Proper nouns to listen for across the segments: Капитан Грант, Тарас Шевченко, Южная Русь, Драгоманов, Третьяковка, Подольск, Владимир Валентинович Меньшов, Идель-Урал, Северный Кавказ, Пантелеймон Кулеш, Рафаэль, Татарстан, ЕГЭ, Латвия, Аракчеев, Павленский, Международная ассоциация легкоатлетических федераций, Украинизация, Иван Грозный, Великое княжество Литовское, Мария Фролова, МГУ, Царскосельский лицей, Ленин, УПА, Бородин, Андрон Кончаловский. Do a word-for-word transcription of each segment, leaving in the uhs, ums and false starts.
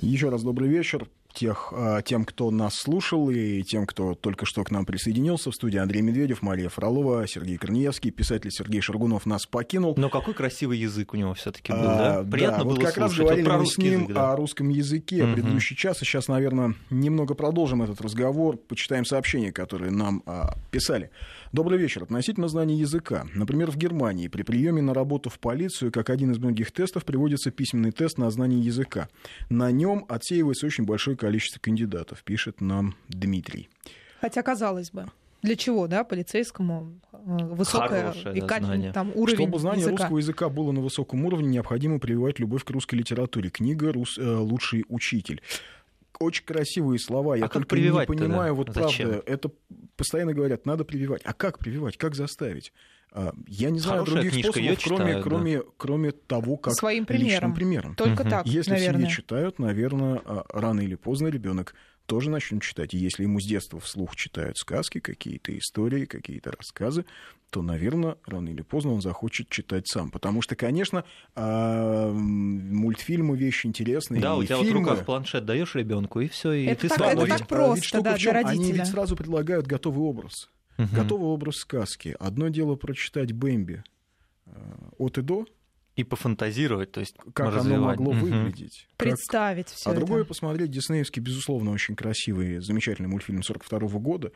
Еще раз добрый вечер тех, тем, кто нас слушал, и тем, кто только что к нам присоединился. В студии Андрей Медведев, Мария Фролова, Сергей Корнеевский. Писатель Сергей Шаргунов нас покинул. Но какой красивый язык у него все-таки был, а, да? Приятно да, было вот как слушать. Раз говорили вот мы с ним язык, да? о русском языке в предыдущий угу. час. И сейчас, наверное, немного продолжим этот разговор. Почитаем сообщения, которые нам а, писали. Добрый вечер. Относительно знания языка. Например, в Германии при приеме на работу в полицию, как один из многих тестов, приводится письменный тест на знание языка. На нем отсеивается очень большое количество кандидатов, пишет нам Дмитрий. Хотя, казалось бы, для чего, да, полицейскому высокое и качественное там уровень. Чтобы знание языка. русского языка было на высоком уровне, необходимо прививать любовь к русской литературе. Книга «Рус... «Лучший учитель». Очень красивые слова, я а только не понимаю, да? вот Зачем? правда, это постоянно говорят, надо прививать. А как прививать, как заставить? Я не знаю Хорошая других способов, кроме, читаю, кроме, да. кроме того, как Своим примером. личным примером. Только так, Если наверное. в семье читают, наверное, рано или поздно ребенок тоже начнет читать. И если ему с детства вслух читают сказки, какие-то истории, какие-то рассказы, то, наверное, рано или поздно он захочет читать сам. Потому что, конечно, мультфильмы — вещи интересные. Да, у тебя фильмы... вот в руках планшет даешь ребенку, и все, и это ты так, свободен. Это так просто, да, для родителя. Они ведь сразу предлагают готовый образ. Угу. Готовый образ сказки. Одно дело прочитать Бэмби от и до. И пофантазировать, то есть как оно могло угу. выглядеть. Представить как... все А это. другое — посмотреть диснеевский, безусловно, очень красивый, замечательный мультфильм сорок второго года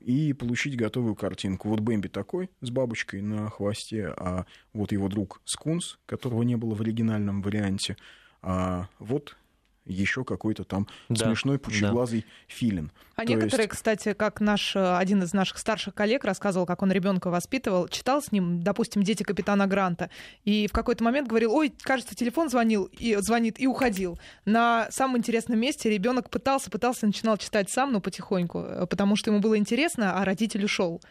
и получить готовую картинку. Вот Бэмби такой, с бабочкой на хвосте, а вот его друг Скунс, которого не было в оригинальном варианте, а вот... еще какой-то там да, смешной пучеглазый да. филин. А То некоторые, есть... кстати, как наш один из наших старших коллег рассказывал, как он ребенка воспитывал, читал с ним, допустим, «Дети капитана Гранта», и в какой-то момент говорил: ой, кажется, телефон звонил, и звонит, и уходил. На самом интересном месте ребенок пытался, пытался, начинал читать сам, но потихоньку, потому что ему было интересно, а родитель ушел.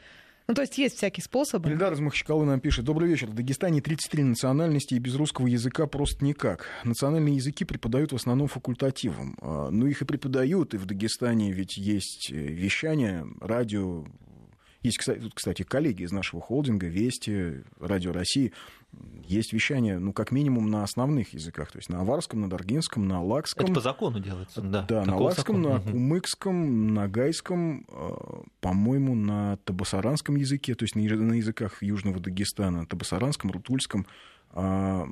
Ну, то есть есть всякие способы. Эльдар из Махачкалы нам пишет. Добрый вечер. В Дагестане тридцать три национальности, и без русского языка просто никак. Национальные языки преподают в основном факультативом. Ну, их и преподают, и в Дагестане ведь есть вещание, радио. Есть, кстати, коллеги из нашего холдинга, «Вести», «Радио России». Есть вещание, ну, как минимум, на основных языках. То есть на аварском, на даргинском, на лакском. Это по закону делается, да. Да, на лакском, на кумыкском, на гайском, по-моему, на табасаранском языке. То есть на языках Южного Дагестана, табасаранском, рутульском. Вот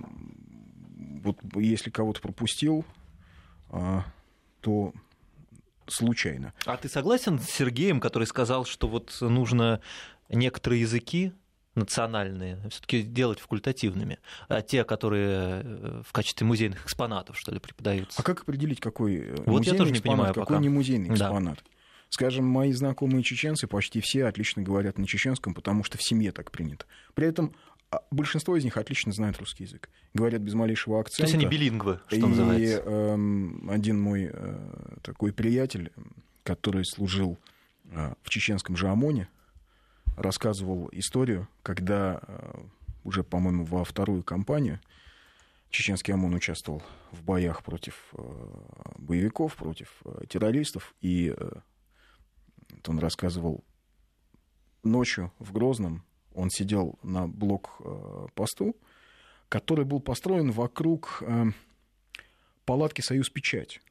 если кого-то пропустил, то... случайно. А ты согласен с Сергеем, который сказал, что вот нужно некоторые языки национальные все-таки делать факультативными, а те, которые в качестве музейных экспонатов, что ли, преподаются? А как определить, какой вот музейный я тоже экспонат, не понимаю, какой пока. не музейный экспонат? Да. Скажем, мои знакомые чеченцы почти все отлично говорят на чеченском, потому что в семье так принято. При этом большинство из них отлично знают русский язык. Говорят без малейшего акцента. То есть они билингвы, что называется. И э, один мой э, такой приятель, который служил э, в чеченском же ОМОНе, рассказывал историю, когда э, уже, по-моему, во вторую кампанию чеченский ОМОН участвовал в боях против э, боевиков, против э, террористов. И э, он рассказывал, ночью в Грозном он сидел на блокпосту, который был построен вокруг палатки «Союзпечать».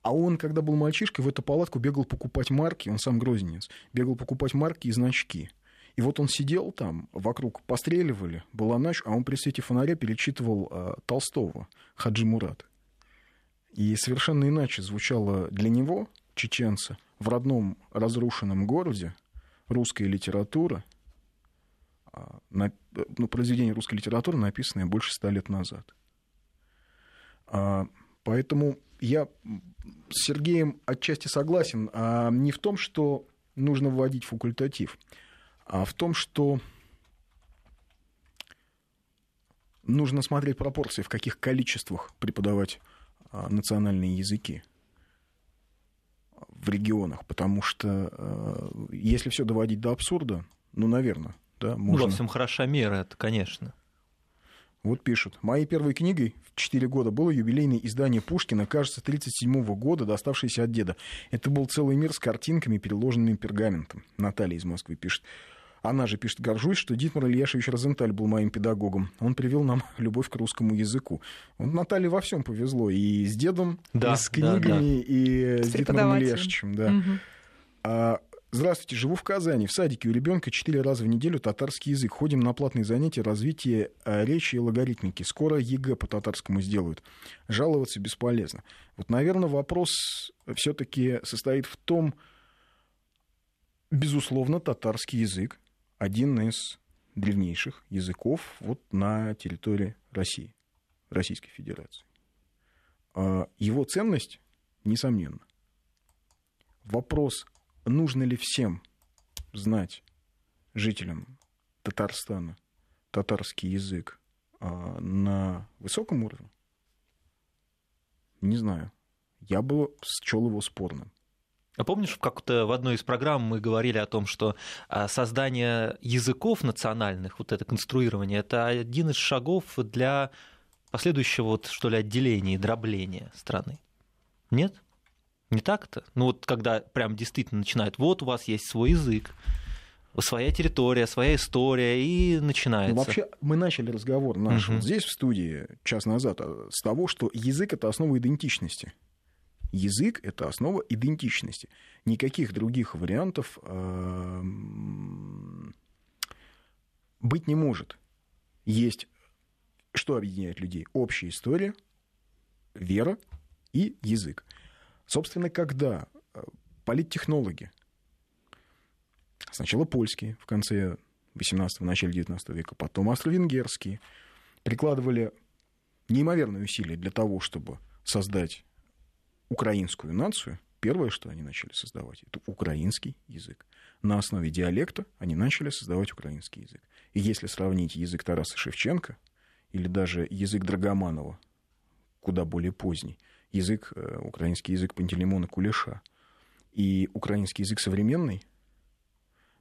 А он, когда был мальчишкой, в эту палатку бегал покупать марки, он сам грозненец, бегал покупать марки и значки. И вот он сидел там, вокруг постреливали, была ночь, а он при свете фонаря перечитывал Толстого, Хаджи Мурат. И совершенно иначе звучало для него, чеченца, в родном разрушенном городе русская литература, ну, произведения русской литературы, написанные больше ста лет назад. Поэтому я с Сергеем отчасти согласен не в том, что нужно вводить факультатив, а в том, что нужно смотреть пропорции, в каких количествах преподавать национальные языки в регионах. Потому что если все доводить до абсурда, ну, наверное... Да, можно. Ну, во всем хороша мера, это, конечно. Вот пишут. Моей первой книгой в четыре года было юбилейное издание Пушкина, кажется, тысяча девятьсот тридцать седьмого года, доставшееся от деда. Это был целый мир с картинками, переложенными пергаментом. Наталья из Москвы пишет. Она же пишет: горжусь, что Дитмар Ильяшевич Розенталь был моим педагогом. Он привел нам любовь к русскому языку. Вот Наталье во всем повезло. И с дедом, да, и с книгами, да, да. и с, с Дитмаром Ильяшевичем. Да. Угу. А, здравствуйте, живу в Казани. В садике у ребенка четыре раза в неделю татарский язык. Ходим на платные занятия развития речи и логаритмики. Скоро ЕГЭ по татарскому сделают. Жаловаться бесполезно. Вот, наверное, вопрос все-таки состоит в том, безусловно, татарский язык один из древнейших языков вот на территории России, Российской Федерации. Его ценность, несомненно. Вопрос, нужно ли всем знать, жителям Татарстана, татарский язык на высоком уровне? Не знаю. Я бы счёл его спорным. А помнишь, как-то в одной из программ мы говорили о том, что создание языков национальных, вот это конструирование, это один из шагов для последующего, вот, что ли, отделения и дробления страны? Нет? Не так-то? Ну вот когда прям действительно начинают, вот у вас есть свой язык, своя территория, своя история, и начинается. Ну, вообще мы начали разговор наш угу. вот здесь в студии час назад с того, что язык — это основа идентичности. Язык — это основа идентичности. Никаких других вариантов э, быть не может. Есть, что объединяет людей? Общая история, вера и язык. Собственно, когда политтехнологи, сначала польские, в конце восемнадцатого, начале девятнадцатого века, потом австро-венгерские, прикладывали неимоверные усилия для того, чтобы создать украинскую нацию, первое, что они начали создавать, это украинский язык. На основе диалекта они начали создавать украинский язык. И если сравнить язык Тараса Шевченко или даже язык Драгоманова, куда более поздний, язык, украинский язык Пантелеймона Кулеша и украинский язык современный,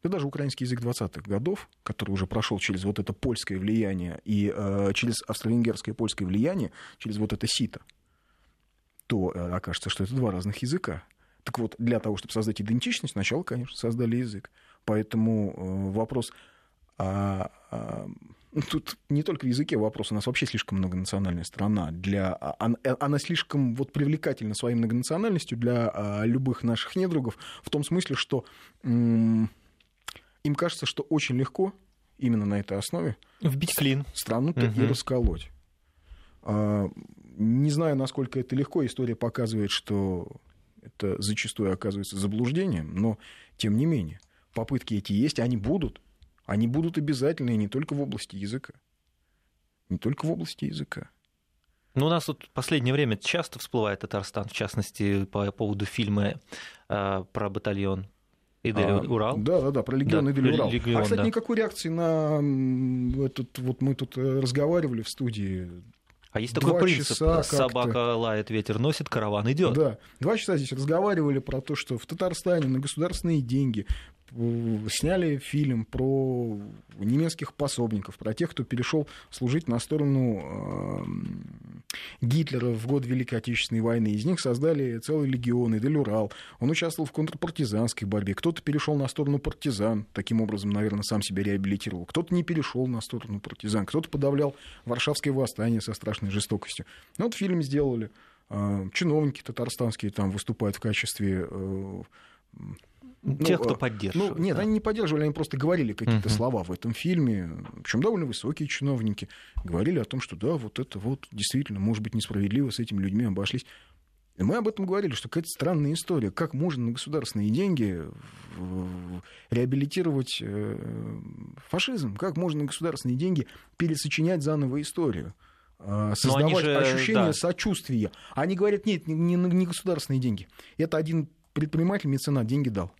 да даже украинский язык двадцатых годов, который уже прошел через вот это польское влияние и э, через австро-венгерское польское влияние, через вот это сито, то окажется, что это два разных языка. Так вот, для того, чтобы создать идентичность, сначала, конечно, создали язык. Поэтому э, вопрос... А, а, тут не только в языке вопрос. У нас вообще слишком многонациональная страна. Для, она, она слишком вот, привлекательна своей многонациональностью для а, любых наших недругов. В том смысле, что м- им кажется, что очень легко именно на этой основе вбить клин. Страну-то угу. и расколоть. Не знаю, насколько это легко. История показывает, что это зачастую оказывается заблуждением, но, тем не менее, попытки эти есть, они будут. Они будут обязательны, и не только в области языка. Не только в области языка. Ну, у нас тут в последнее время часто всплывает Татарстан, в частности, по поводу фильма э, про батальон Идель-Урал. А, да, да, да, про легион да, Идель-Урал. Легион, а, кстати, да. никакой реакции на этот... Вот мы тут разговаривали в студии... А есть такой принцип, собака лает, ветер носит, караван идет. Да, два часа здесь разговаривали про то, что в Татарстане на государственные деньги сняли фильм про немецких пособников, про тех, кто перешел служить на сторону Гитлера в год Великой Отечественной войны. Из них создали целый легион, Идель-Урал. Он участвовал в контрпартизанской борьбе. Кто-то перешел на сторону партизан, таким образом, наверное, сам себя реабилитировал. Кто-то не перешел на сторону партизан. Кто-то подавлял Варшавское восстание со страшной жестокостью. Ну, вот фильм сделали. Чиновники татарстанские там выступают в качестве... Тех, ну, кто поддерживает. Ну, нет, да. они не поддерживали, они просто говорили какие-то uh-huh. слова в этом фильме, причем довольно высокие чиновники, говорили о том, что да, вот это вот действительно, может быть, несправедливо с этими людьми обошлись. И мы об этом говорили, что какая-то странная история, как можно на государственные деньги реабилитировать фашизм, как можно на государственные деньги пересочинять заново историю. Создавать же... ощущение да. сочувствия. Они говорят, нет, не, не государственные деньги. Это один предприниматель, меценат, деньги дал.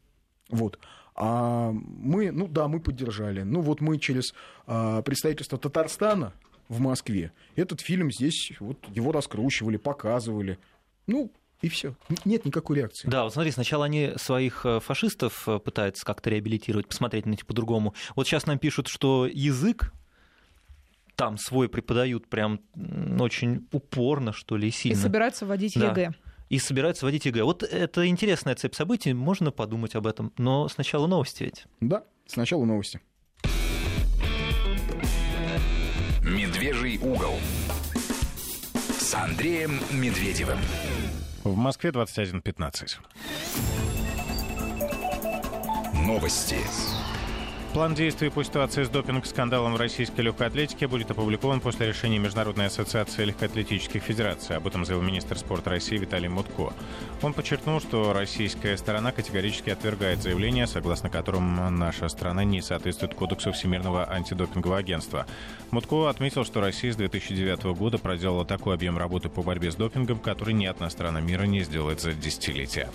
Вот. А мы, ну да, мы поддержали. Ну вот мы через а, представительство Татарстана в Москве этот фильм здесь, вот его раскручивали, показывали. Ну и все. Нет никакой реакции. Да, вот смотри, сначала они своих фашистов пытаются как-то реабилитировать, посмотреть на них по-другому. Вот сейчас нам пишут, что язык там свой преподают прям очень упорно, что ли, и сильно. И собираются вводить да. ЕГЭ. И собираются вводить ЕГЭ. Вот это интересная цепь событий, можно подумать об этом. Но сначала новости ведь. Да, сначала новости. угол» с Андреем Медведевым. В Москве двадцать один пятнадцать. Новости. План действий по ситуации с допинг-скандалом в российской легкой атлетике будет опубликован после решения Международной ассоциации легкоатлетических федераций. Об этом заявил министр спорта России Виталий Мутко. Он подчеркнул, что российская сторона категорически отвергает заявление, согласно которому наша страна не соответствует Кодексу Всемирного антидопингового агентства. Мутко отметил, что Россия с две тысячи девятого года проделала такой объем работы по борьбе с допингом, который ни одна страна мира не сделает за десятилетия.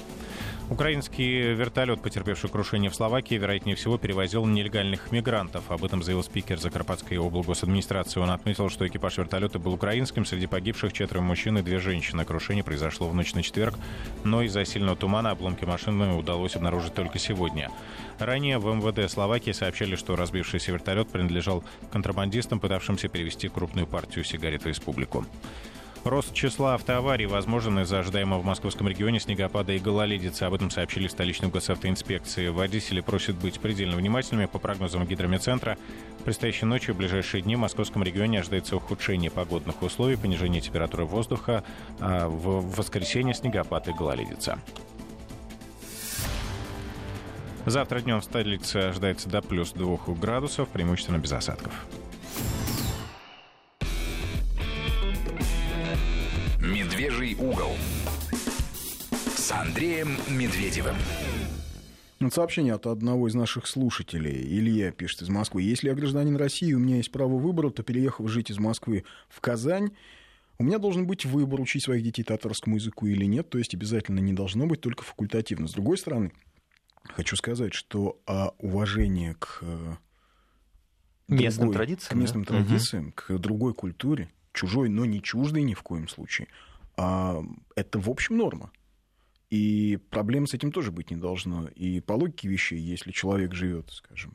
Украинский вертолет, потерпевший крушение в Словакии, вероятнее всего перевозил нелегальных мигрантов. Об этом заявил спикер Закарпатской облгосадминистрации. Он отметил, что экипаж вертолета был украинским. Среди погибших четверо мужчин и две женщины. Крушение произошло в ночь на четверг, но из-за сильного тумана обломки машины удалось обнаружить только сегодня. Ранее в МВД Словакии сообщали, что разбившийся вертолет принадлежал контрабандистам, пытавшимся перевезти крупную партию сигарет в республику. Рост числа автоаварий возможен из-за ожидаемого в московском регионе снегопада и гололедицы. Об этом сообщили в столичной госавтоинспекции. Водители просят быть предельно внимательными. По прогнозам гидрометцентра, предстоящей ночью и в ближайшие дни в московском регионе ожидается ухудшение погодных условий, понижение температуры воздуха, а в воскресенье снегопад и гололедица. Завтра днем в столице ожидается до плюс двух градусов, преимущественно без осадков. «Медвежий угол» с Андреем Медведевым. Сообщение от одного из наших слушателей. Илья пишет из Москвы. «Если я гражданин России, у меня есть право выбора, то, переехав жить из Москвы в Казань, у меня должен быть выбор, учить своих детей татарскому языку или нет, то есть обязательно не должно быть, только факультативно. С другой стороны, хочу сказать, что уважение к местным другой, традициям, к, местным да? традициям, угу. к другой культуре, чужой, но не чуждый ни в коем случае. А это, в общем, норма. И проблем с этим тоже быть не должно. И по логике вещей, если человек живет, скажем,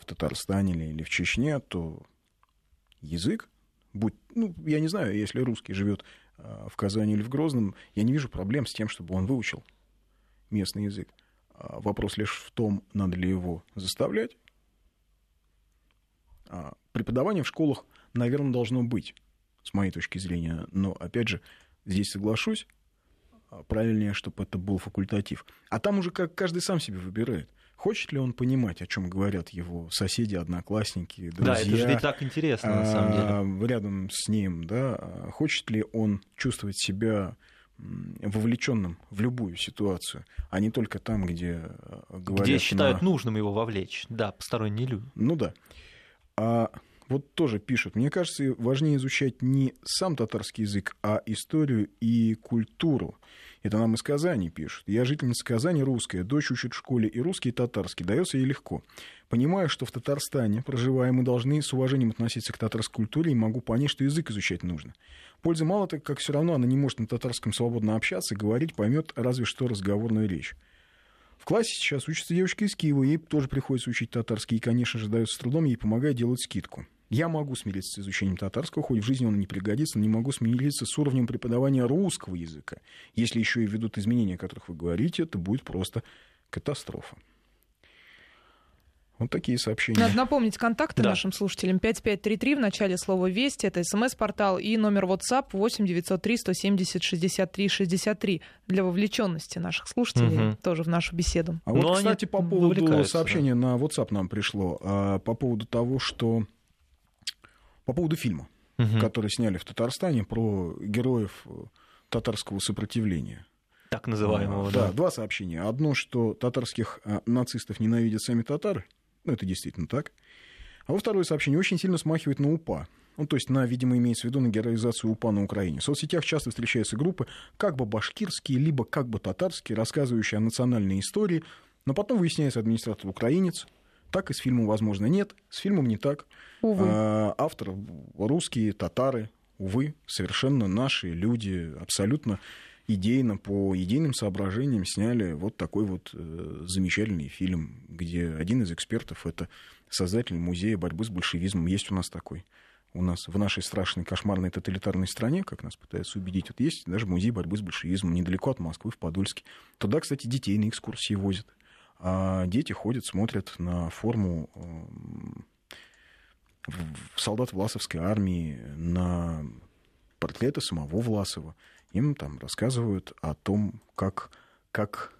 в Татарстане или в Чечне, то язык, будь, ну, я не знаю, если русский живет в Казани или в Грозном, я не вижу проблем с тем, чтобы он выучил местный язык. Вопрос лишь в том, надо ли его заставлять. Преподавание в школах, наверное, должно быть, с моей точки зрения. Но, опять же, здесь соглашусь, правильнее, чтобы это был факультатив. А там уже как каждый сам себе выбирает. Хочет ли он понимать, о чем говорят его соседи, одноклассники, друзья. Да, это же и так интересно, на самом деле. Рядом с ним, да. Хочет ли он чувствовать себя вовлеченным в любую ситуацию, а не только там, где говорят... Где считают на... нужным его вовлечь. Да, посторонние люди. Ну да. А... Вот тоже пишут. Мне кажется, важнее изучать не сам татарский язык, а историю и культуру. Это нам из Казани пишут. Я жительница Казани, русская. Дочь учит в школе и русский, и татарский. Дается ей легко. Понимаю, что в Татарстане, проживая, мы должны с уважением относиться к татарской культуре, и могу понять, что язык изучать нужно. Пользы мало, так как все равно она не может на татарском свободно общаться, говорить, поймет разве что разговорную речь. В классе сейчас учатся девочки из Киева, ей тоже приходится учить татарский, и, конечно же, дается с трудом, ей помогает делать скидку. Я могу смириться с изучением татарского, хоть в жизни он не пригодится, но не могу смириться с уровнем преподавания русского языка. Если еще и введут изменения, о которых вы говорите, это будет просто катастрофа. Вот такие сообщения. Надо напомнить контакты да. нашим слушателям. пять пять три три в начале слова «Вести». Это смс-портал и номер WhatsApp восемь девятьсот три сто семьдесят шестьдесят три шестьдесят три для вовлеченности наших слушателей угу. тоже в нашу беседу. А вот, но кстати, по поводу сообщения да. на WhatsApp нам пришло. По поводу того, что... По поводу фильма, угу. который сняли в Татарстане про героев татарского сопротивления. Так называемого, а, да. Да, два сообщения. Одно, что татарских нацистов ненавидят сами татары. Ну, это действительно так. А во второе сообщение очень сильно смахивает на УПА. Ну, то есть, на, видимо, имеется в виду на героизацию УПА на Украине. В соцсетях часто встречаются группы как бы башкирские, либо как бы татарские, рассказывающие о национальной истории. Но потом выясняется, администратор украинец. Так и с фильмом, возможно, нет. С фильмом не так. Увы. А, автор русские, татары, увы, совершенно наши люди, абсолютно идейно, по идейным соображениям сняли вот такой вот э, замечательный фильм, где один из экспертов, это создатель музея борьбы с большевизмом. Есть у нас такой. У нас в нашей страшной, кошмарной, тоталитарной стране, как нас пытаются убедить, вот есть даже музей борьбы с большевизмом недалеко от Москвы, в Подольске. Туда, кстати, детей на экскурсии возят. А дети ходят, смотрят на форму солдат власовской армии, на портреты самого Власова. Им там рассказывают о том, как, как,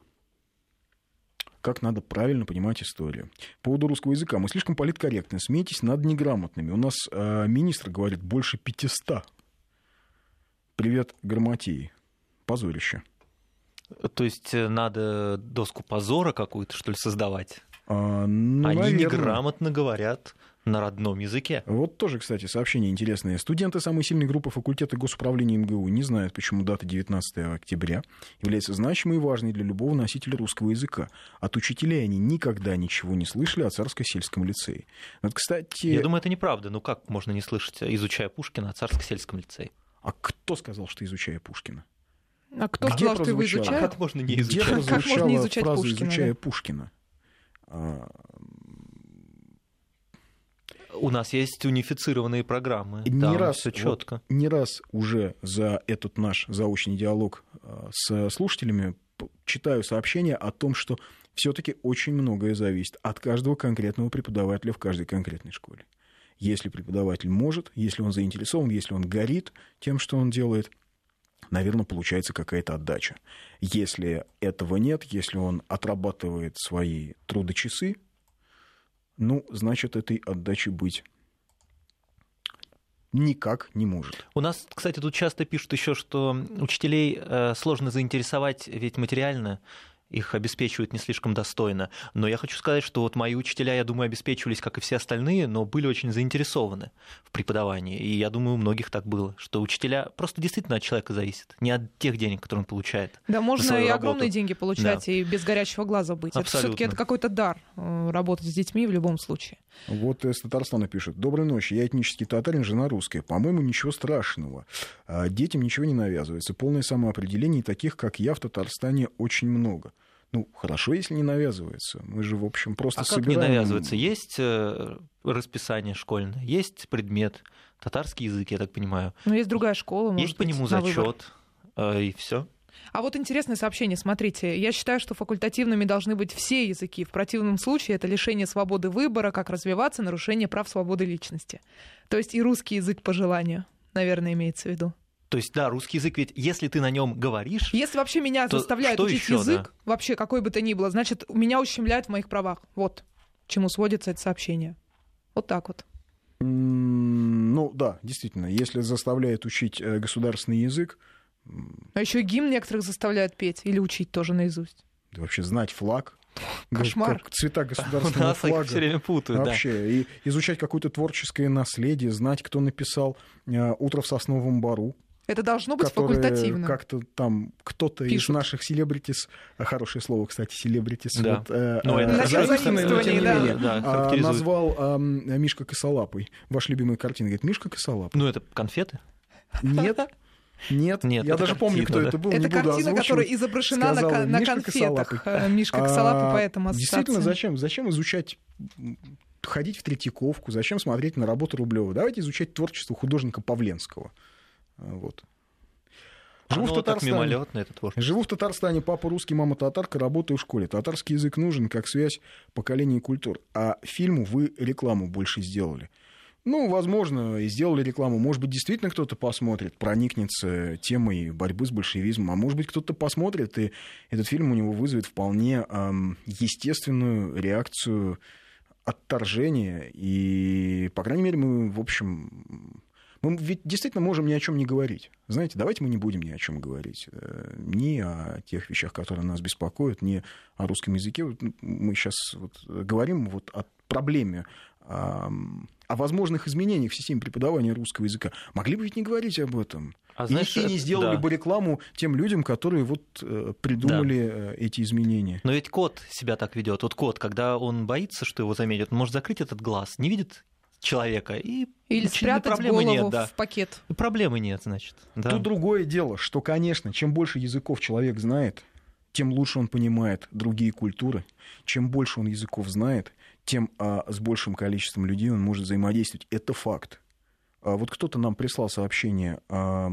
как надо правильно понимать историю. По поводу русского языка. Мы слишком политкорректны. Смейтесь над неграмотными. У нас э, министр говорит больше пятиста. Привет грамотеи. Позорище. То есть надо доску позора какую-то, что ли, создавать? А, ну, Они наверное. неграмотно говорят на родном языке. Вот тоже, кстати, сообщение интересное. Студенты самой сильной группы факультета госуправления МГУ не знают, почему дата девятнадцатого октября является значимой и важной для любого носителя русского языка. От учителей они никогда ничего не слышали о Царскосельском лицее. Вот, кстати... Я думаю, это неправда. Ну как можно не слышать, изучая Пушкина, о Царскосельском лицее? А кто сказал, что изучая Пушкина? А кто Где сказал, что его изучают? А как можно не изучать? Где как можно не изучать фразу Пушкина, изучая да? Пушкина? А... У нас есть унифицированные программы. Не Там раз все четко. Вот, не раз уже за этот наш заочный диалог с слушателями читаю сообщения о том, что все-таки очень многое зависит от каждого конкретного преподавателя в каждой конкретной школе. Если преподаватель может, если он заинтересован, если он горит тем, что он делает, наверное, получается какая-то отдача. Если этого нет, если он отрабатывает свои трудочасы, ну, значит, этой отдачи быть никак не может. У нас, кстати, тут часто пишут еще, что учителей сложно заинтересовать, ведь материально их обеспечивают не слишком достойно. Но я хочу сказать, что вот мои учителя, я думаю, обеспечивались, как и все остальные, но были очень заинтересованы в преподавании. И я думаю, у многих так было, что учителя просто действительно от человека зависит, не от тех денег, которые он получает. Да, можно и работу. огромные деньги получать, да. и без горячего глаза быть. Абсолютно. Это все-таки это какой-то дар работать с детьми в любом случае. Вот из Татарстана пишут. Доброй ночи, я этнический татарин, жена русская. По-моему, ничего страшного. Детям ничего не навязывается. Полное самоопределение, таких, как я, в Татарстане очень много. Ну, хорошо, если не навязывается. Мы же, в общем, просто а собираем... А как не навязывается? Есть расписание школьное, есть предмет, татарский язык, я так понимаю. Ну, есть другая школа, может Есть быть, по нему зачет, и все. А вот интересное сообщение, смотрите. Я считаю, что факультативными должны быть все языки. В противном случае это лишение свободы выбора, как развиваться, нарушение прав свободы личности. То есть и русский язык по желанию, наверное, имеется в виду. То есть, да, русский язык, ведь если ты на нем говоришь... Если вообще меня заставляют учить еще, язык, да? вообще какой бы то ни было, значит, меня ущемляют в моих правах. Вот к чему сводится это сообщение. Вот так вот. Mm, ну да, действительно, если заставляет учить государственный язык... А еще и гимн некоторых заставляют петь или учить тоже наизусть. Да вообще знать флаг... Кошмар. Как цвета государственного нас флага. Их все время путают, вообще. Да. И изучать какое-то творческое наследие, знать, кто написал «Утро в сосновом бору». Это должно быть факультативно. Как-то там кто-то Пишут. из наших селебритис, хорошее слово, кстати, селебритис, да. вот, э, ну, э, да. да, э, назвал э, Мишка Косолапый. Ваш любимый картина, говорит, Мишка Косолапый. Ну это конфеты? Нет. Нет, Нет, я даже картина, помню, кто да. это был. Это не буду картина, озвучивать. Которая изображена Сказал, на, на Мишка конфетах. Косолапый. Мишка Косолапый, а, поэтому ассоциация. Действительно, зачем? Зачем изучать, ходить в Третьяковку, зачем смотреть на работу Рублева? Давайте изучать творчество художника Павленского. Вот. Живу, в Татарстане. Живу в Татарстане, папа русский, мама татарка, работаю в школе. Татарский язык нужен, как связь поколений и культур. А фильму вы рекламу больше сделали. Ну, возможно, и сделали рекламу. Может быть, действительно кто-то посмотрит, проникнется темой борьбы с большевизмом. А может быть, кто-то посмотрит, и этот фильм у него вызовет вполне эм, естественную реакцию отторжения. И, по крайней мере, мы, в общем... Мы ведь действительно можем ни о чем не говорить. Знаете, давайте мы не будем ни о чем говорить. Ни о тех вещах, которые нас беспокоят, ни о русском языке. Вот мы сейчас вот говорим вот о проблеме, о, о возможных изменениях в системе преподавания русского языка. Могли бы ведь не говорить об этом. А знаешь, и не сделали да. бы рекламу тем людям, которые вот придумали да. эти изменения. Но ведь кот себя так ведет. Вот кот, когда он боится, что его заметят, он может закрыть этот глаз, не видит человека. И Или спрятать голову нет, да. в пакет. Проблемы нет, значит. Да. Тут другое дело, что, конечно, чем больше языков человек знает, тем лучше он понимает другие культуры. Чем больше он языков знает, тем а, с большим количеством людей он может взаимодействовать. Это факт. А, вот кто-то нам прислал сообщение... А,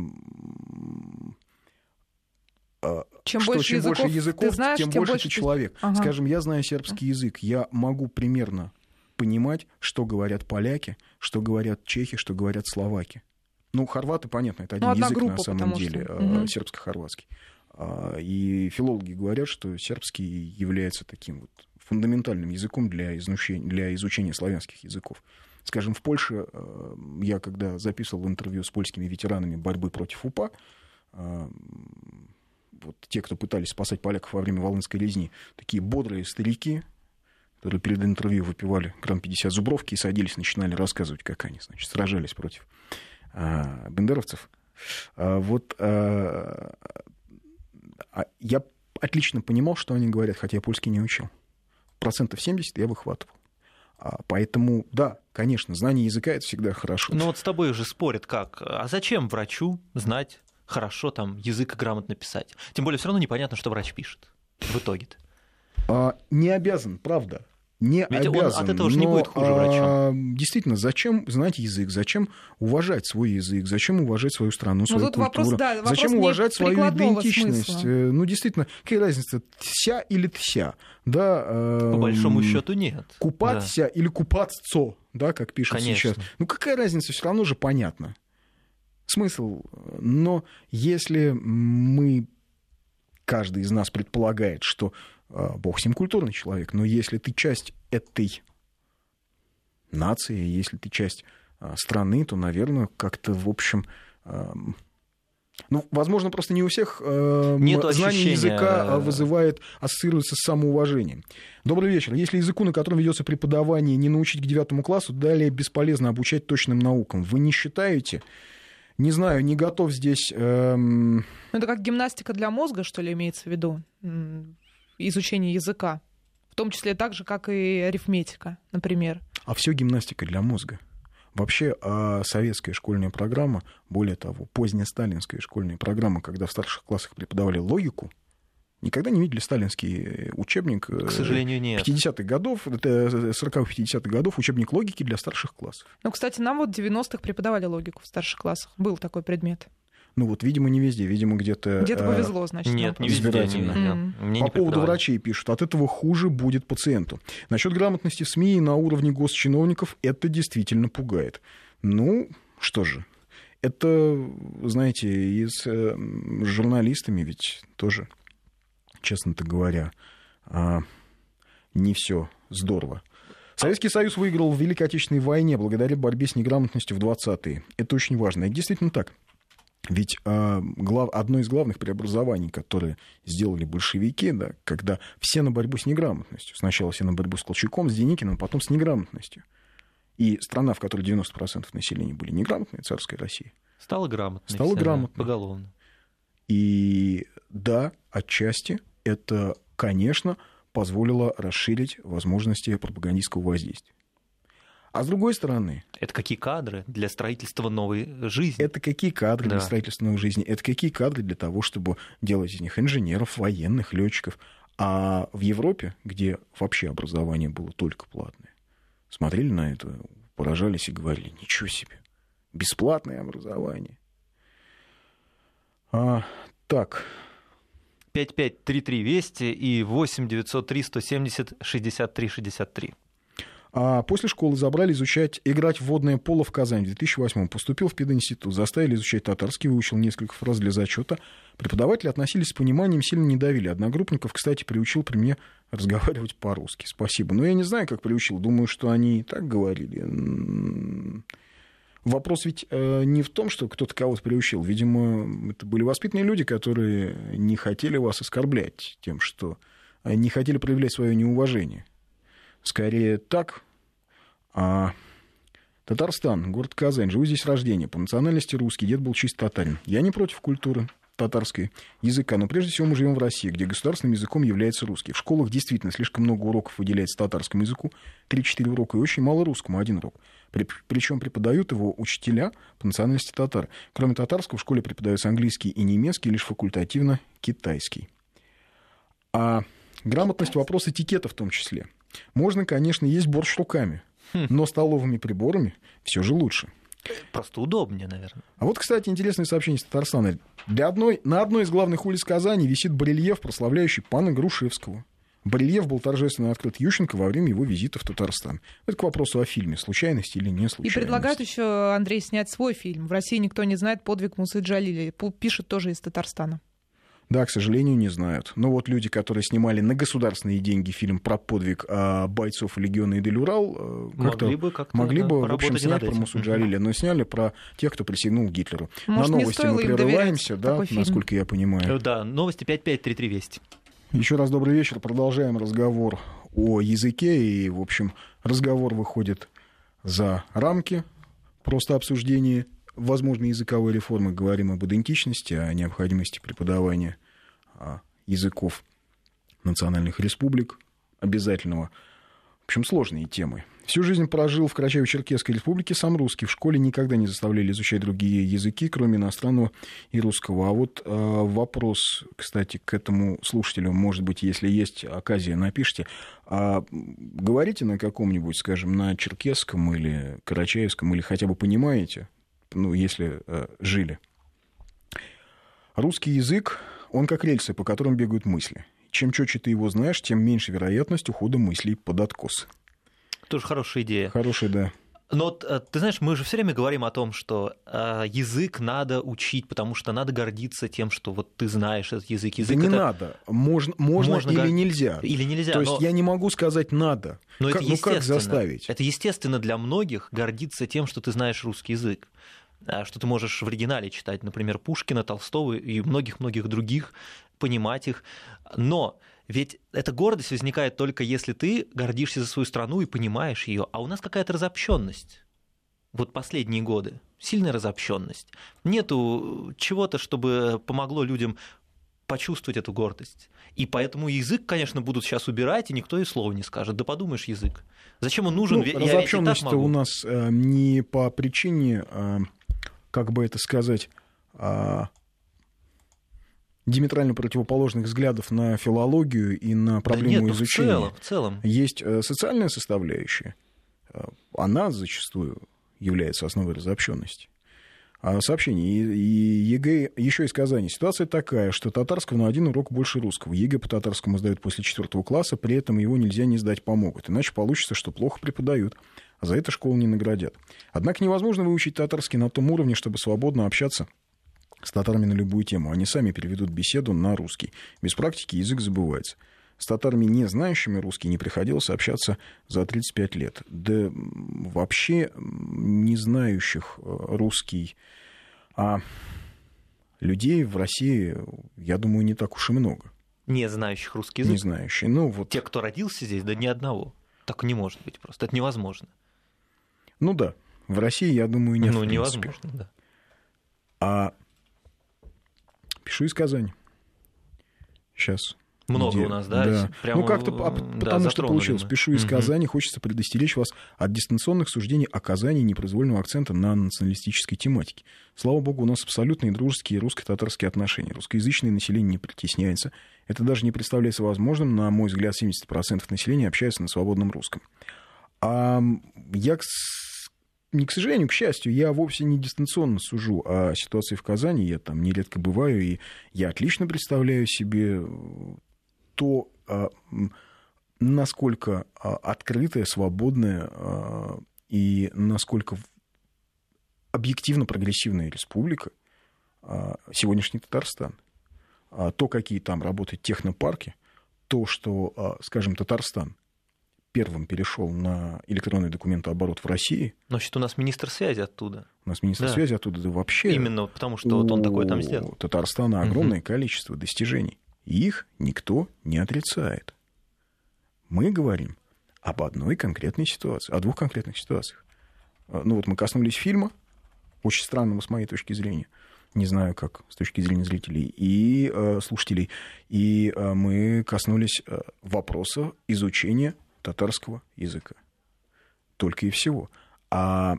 Чем, что, больше, чем языков, больше языков, знаешь, тем, тем больше ты человек. Ага. Скажем, я знаю сербский язык, я могу примерно... понимать, что говорят поляки, что говорят чехи, что говорят словаки. Ну, хорваты, понятно, это один ну, язык группа, на самом деле, что... uh-huh. сербско-хорватский. И филологи говорят, что сербский является таким вот фундаментальным языком для изучения, для изучения славянских языков. Скажем, в Польше я, когда записывал интервью с польскими ветеранами борьбы против УПА, вот те, кто пытались спасать поляков во время Волынской резни, такие бодрые старики, которые перед интервью выпивали грамм пятьдесят зубровки и садились, начинали рассказывать, как они, значит, сражались против а, бендеровцев. А, вот а, а, я отлично понимал, что они говорят, хотя я польский не учил. Процентов семьдесят я выхватывал. Поэтому, да, конечно, знание языка — это всегда хорошо. Но вот с тобой уже спорят как? А зачем врачу знать хорошо там язык и грамотно писать? Тем более все равно непонятно, что врач пишет в итоге-то. А, не обязан, правда. Не Ведь обязан. Он от этого же не будет хуже врачу. А, действительно, зачем знать язык? Зачем уважать свой язык? Зачем уважать свою страну, свою культуру? Вопрос, да, зачем уважать свою идентичность? Смысла. Ну, действительно, какая разница, тся или тся? Да, э, По большому счету нет. Купаться да. или купаться, да, как пишут Конечно. Сейчас. Ну, какая разница, все равно же понятно. Смысл. Но если мы, каждый из нас предполагает, что Бог с ним культурный человек, но если ты часть этой нации, если ты часть страны, то, наверное, как-то, в общем... Ну, возможно, просто не у всех Нет знание ощущения... языка вызывает, ассоциируется с самоуважением. Добрый вечер. Если языку, на котором ведется преподавание, не научить к девятому классу, далее бесполезно обучать точным наукам. Вы не считаете... Не знаю, не готов здесь... Эм... Это как гимнастика для мозга, что ли, имеется в виду? Изучение языка. В том числе так же, как и арифметика, например. А все гимнастика для мозга. Вообще советская школьная программа, более того, поздняя сталинская школьная программа, когда в старших классах преподавали логику, никогда не видели сталинский учебник... К сожалению, нет. пятидесятых годов, сороковых-пятидесятых годов, учебник логики для старших классов. Ну, кстати, нам вот в девяностых преподавали логику в старших классах. Был такой предмет. Ну вот, видимо, не везде, видимо, где-то... Где-то повезло, значит. Нет, не избирательно. Mm-hmm. По поводу врачей пишут, от этого хуже будет пациенту. Насчет грамотности в СМИ на уровне госчиновников это действительно пугает. Ну, что же, это, знаете, и с журналистами ведь тоже, честно-то говоря, не все здорово. Советский Союз выиграл в Великой Отечественной войне благодаря борьбе с неграмотностью в двадцатые. Это очень важно. Это действительно так. Ведь э, глав, одно из главных преобразований, которые сделали большевики, да, когда все на борьбу с неграмотностью. Сначала все на борьбу с Колчаком, с Деникиным, потом с неграмотностью. И страна, в которой девяносто процентов населения были неграмотные, царская Россия, стала грамотной. Стала грамотной. Поголовно. И да, отчасти это, конечно, позволило расширить возможности пропагандистского воздействия. А с другой стороны... Это какие кадры для строительства новой жизни? Это какие кадры да. для строительства новой жизни? Это какие кадры для того, чтобы делать из них инженеров, военных, летчиков? А в Европе, где вообще образование было только платное, смотрели на это, поражались и говорили, ничего себе, бесплатное образование. А, так... пять пять три три Вести и восемь девятьсот три сто семьдесят шестьдесят три шестьдесят три. А после школы забрали изучать, играть в водное поло в Казань в две тысячи восьмом. Поступил в пединститут, заставили изучать татарский, выучил несколько фраз для зачета. Преподаватели относились с пониманием, сильно не давили. Одногруппников, кстати, приучил при мне разговаривать по-русски. Спасибо. Но я не знаю, как приучил. Думаю, что они и так говорили. Вопрос ведь не в том, что кто-то кого-то приучил. Видимо, это были воспитанные люди, которые не хотели вас оскорблять тем, что не хотели проявлять свое неуважение. Скорее так. А... Татарстан, город Казань. Живу здесь с рождения. По национальности русский. Дед был чисто татарин. Я не против культуры татарской языка, но прежде всего мы живем в России, где государственным языком является русский. В школах действительно слишком много уроков выделяется татарскому языку. три-четыре урока и очень мало русскому. Один урок. Причем преподают его учителя по национальности татар. Кроме татарского в школе преподаются английский и немецкий, лишь факультативно китайский. А грамотность — вопрос этикета в том числе. Можно, конечно, есть борщ руками, но столовыми приборами все же лучше. Просто удобнее, наверное. А вот, кстати, интересное сообщение из Татарстана. Для одной, на одной из главных улиц Казани висит барельеф, прославляющий пана Грушевского. Барельеф был торжественно открыт Ющенко во время его визита в Татарстан. Это к вопросу о фильме, случайность или не случайность. И предлагают еще, Андрей, снять свой фильм. В России никто не знает подвиг Мусы Джалили. Пишет тоже из Татарстана. Да, к сожалению, не знают. Но вот люди, которые снимали на государственные деньги фильм про подвиг а, бойцов легиона Идель-Урал, как-то могли бы, как-то, могли да, бы в общем, снять про Мусу Джалили, но сняли про тех, кто присягнул Гитлеру. Может, на новости мы прерываемся, да, насколько фильм. Я понимаю. Да, новости пять пять три три Вести. Еще раз добрый вечер. Продолжаем разговор о языке. И, в общем, разговор выходит за рамки просто обсуждения возможной языковой реформы. Говорим об идентичности, о необходимости преподавания языков национальных республик, обязательного. В общем, сложные темы. Всю жизнь прожил в Карачаево-Черкесской республике, сам русский. В школе никогда не заставляли изучать другие языки, кроме иностранного и русского. А вот э, вопрос, кстати, к этому слушателю, может быть, если есть оказия, напишите. А говорите на каком-нибудь, скажем, на черкесском или карачаевском, или хотя бы понимаете, ну, если э, жили. Русский язык, он как рельсы, по которым бегают мысли. Чем четче ты его знаешь, тем меньше вероятность ухода мыслей под откос. Тоже хорошая идея. Хорошая, да. Но ты знаешь, мы же все время говорим о том, что э, язык надо учить, потому что надо гордиться тем, что вот ты знаешь этот язык. язык да это... не надо. Можно, можно, можно или гор... нельзя. Или нельзя. То но... есть я не могу сказать «надо». Но как, это ну как заставить? Это естественно для многих гордиться тем, что ты знаешь русский язык. Что ты можешь в оригинале читать, например, Пушкина, Толстого и многих-многих других, понимать их. Но ведь эта гордость возникает только если ты гордишься за свою страну и понимаешь ее. А у нас какая-то разобщенность. Вот последние годы. Сильная разобщенность. Нету чего-то, чтобы помогло людям почувствовать эту гордость. И поэтому язык, конечно, будут сейчас убирать, и никто и слова не скажет. Да подумаешь, язык. Зачем он нужен? Ну, Я разобщенность-то у нас э, не по причине... Э... как бы это сказать, диаметрально противоположных взглядов на филологию и на проблему да нет, изучения. В целом, в целом. Есть социальная составляющая, она зачастую является основой разобщенности. Сообщение. И ЕГЭ еще из Казани. Ситуация такая, что татарского на один урок больше русского. ЕГЭ по татарскому сдают после четвертого класса, при этом его нельзя не сдать помогут. Иначе получится, что плохо преподают. А за это школу не наградят. Однако невозможно выучить татарский на том уровне, чтобы свободно общаться с татарами на любую тему. Они сами переведут беседу на русский. Без практики язык забывается. С татарами, не знающими русский, не приходилось общаться за тридцать пять лет. Да вообще не знающих русский а людей в России, я думаю, не так уж и много. Не знающих русский язык? Не знающих. Ну, вот... Те, кто родился здесь, да ни одного. Так не может быть просто. Это невозможно. Ну да, в России, я думаю, нет. Ну, невозможно, да. А пишу из Казани. Сейчас. Много где... у нас, да? да. Прямо... Ну, как-то а, да, потому что получилось. Пишу из угу. Казани. Хочется предостеречь вас от дистанционных суждений о Казани и непроизвольного акцента на националистической тематике. Слава богу, у нас абсолютные дружеские русско-татарские отношения. Русскоязычное население не притесняется. Это даже не представляется возможным. На мой взгляд, семьдесят процентов населения общаются на свободном русском. А я, не к сожалению, к счастью, я вовсе не дистанционно сужу о ситуации в Казани. Я там нередко бываю, и я отлично представляю себе то, насколько открытая, свободная и насколько объективно прогрессивная республика сегодняшний Татарстан. То, какие там работают технопарки, то, что, скажем, Татарстан первым перешел на электронный документооборот в России. Значит, у нас министр связи оттуда. У нас министр да. связи оттуда да вообще. Именно потому, что вот он такое там сделал. У Татарстана огромное угу. количество достижений. Их никто не отрицает. Мы говорим об одной конкретной ситуации, о двух конкретных ситуациях. Ну вот мы коснулись фильма, очень странного с моей точки зрения. Не знаю, как с точки зрения зрителей и э, слушателей. И э, мы коснулись э, вопроса изучения татарского языка. Только и всего. А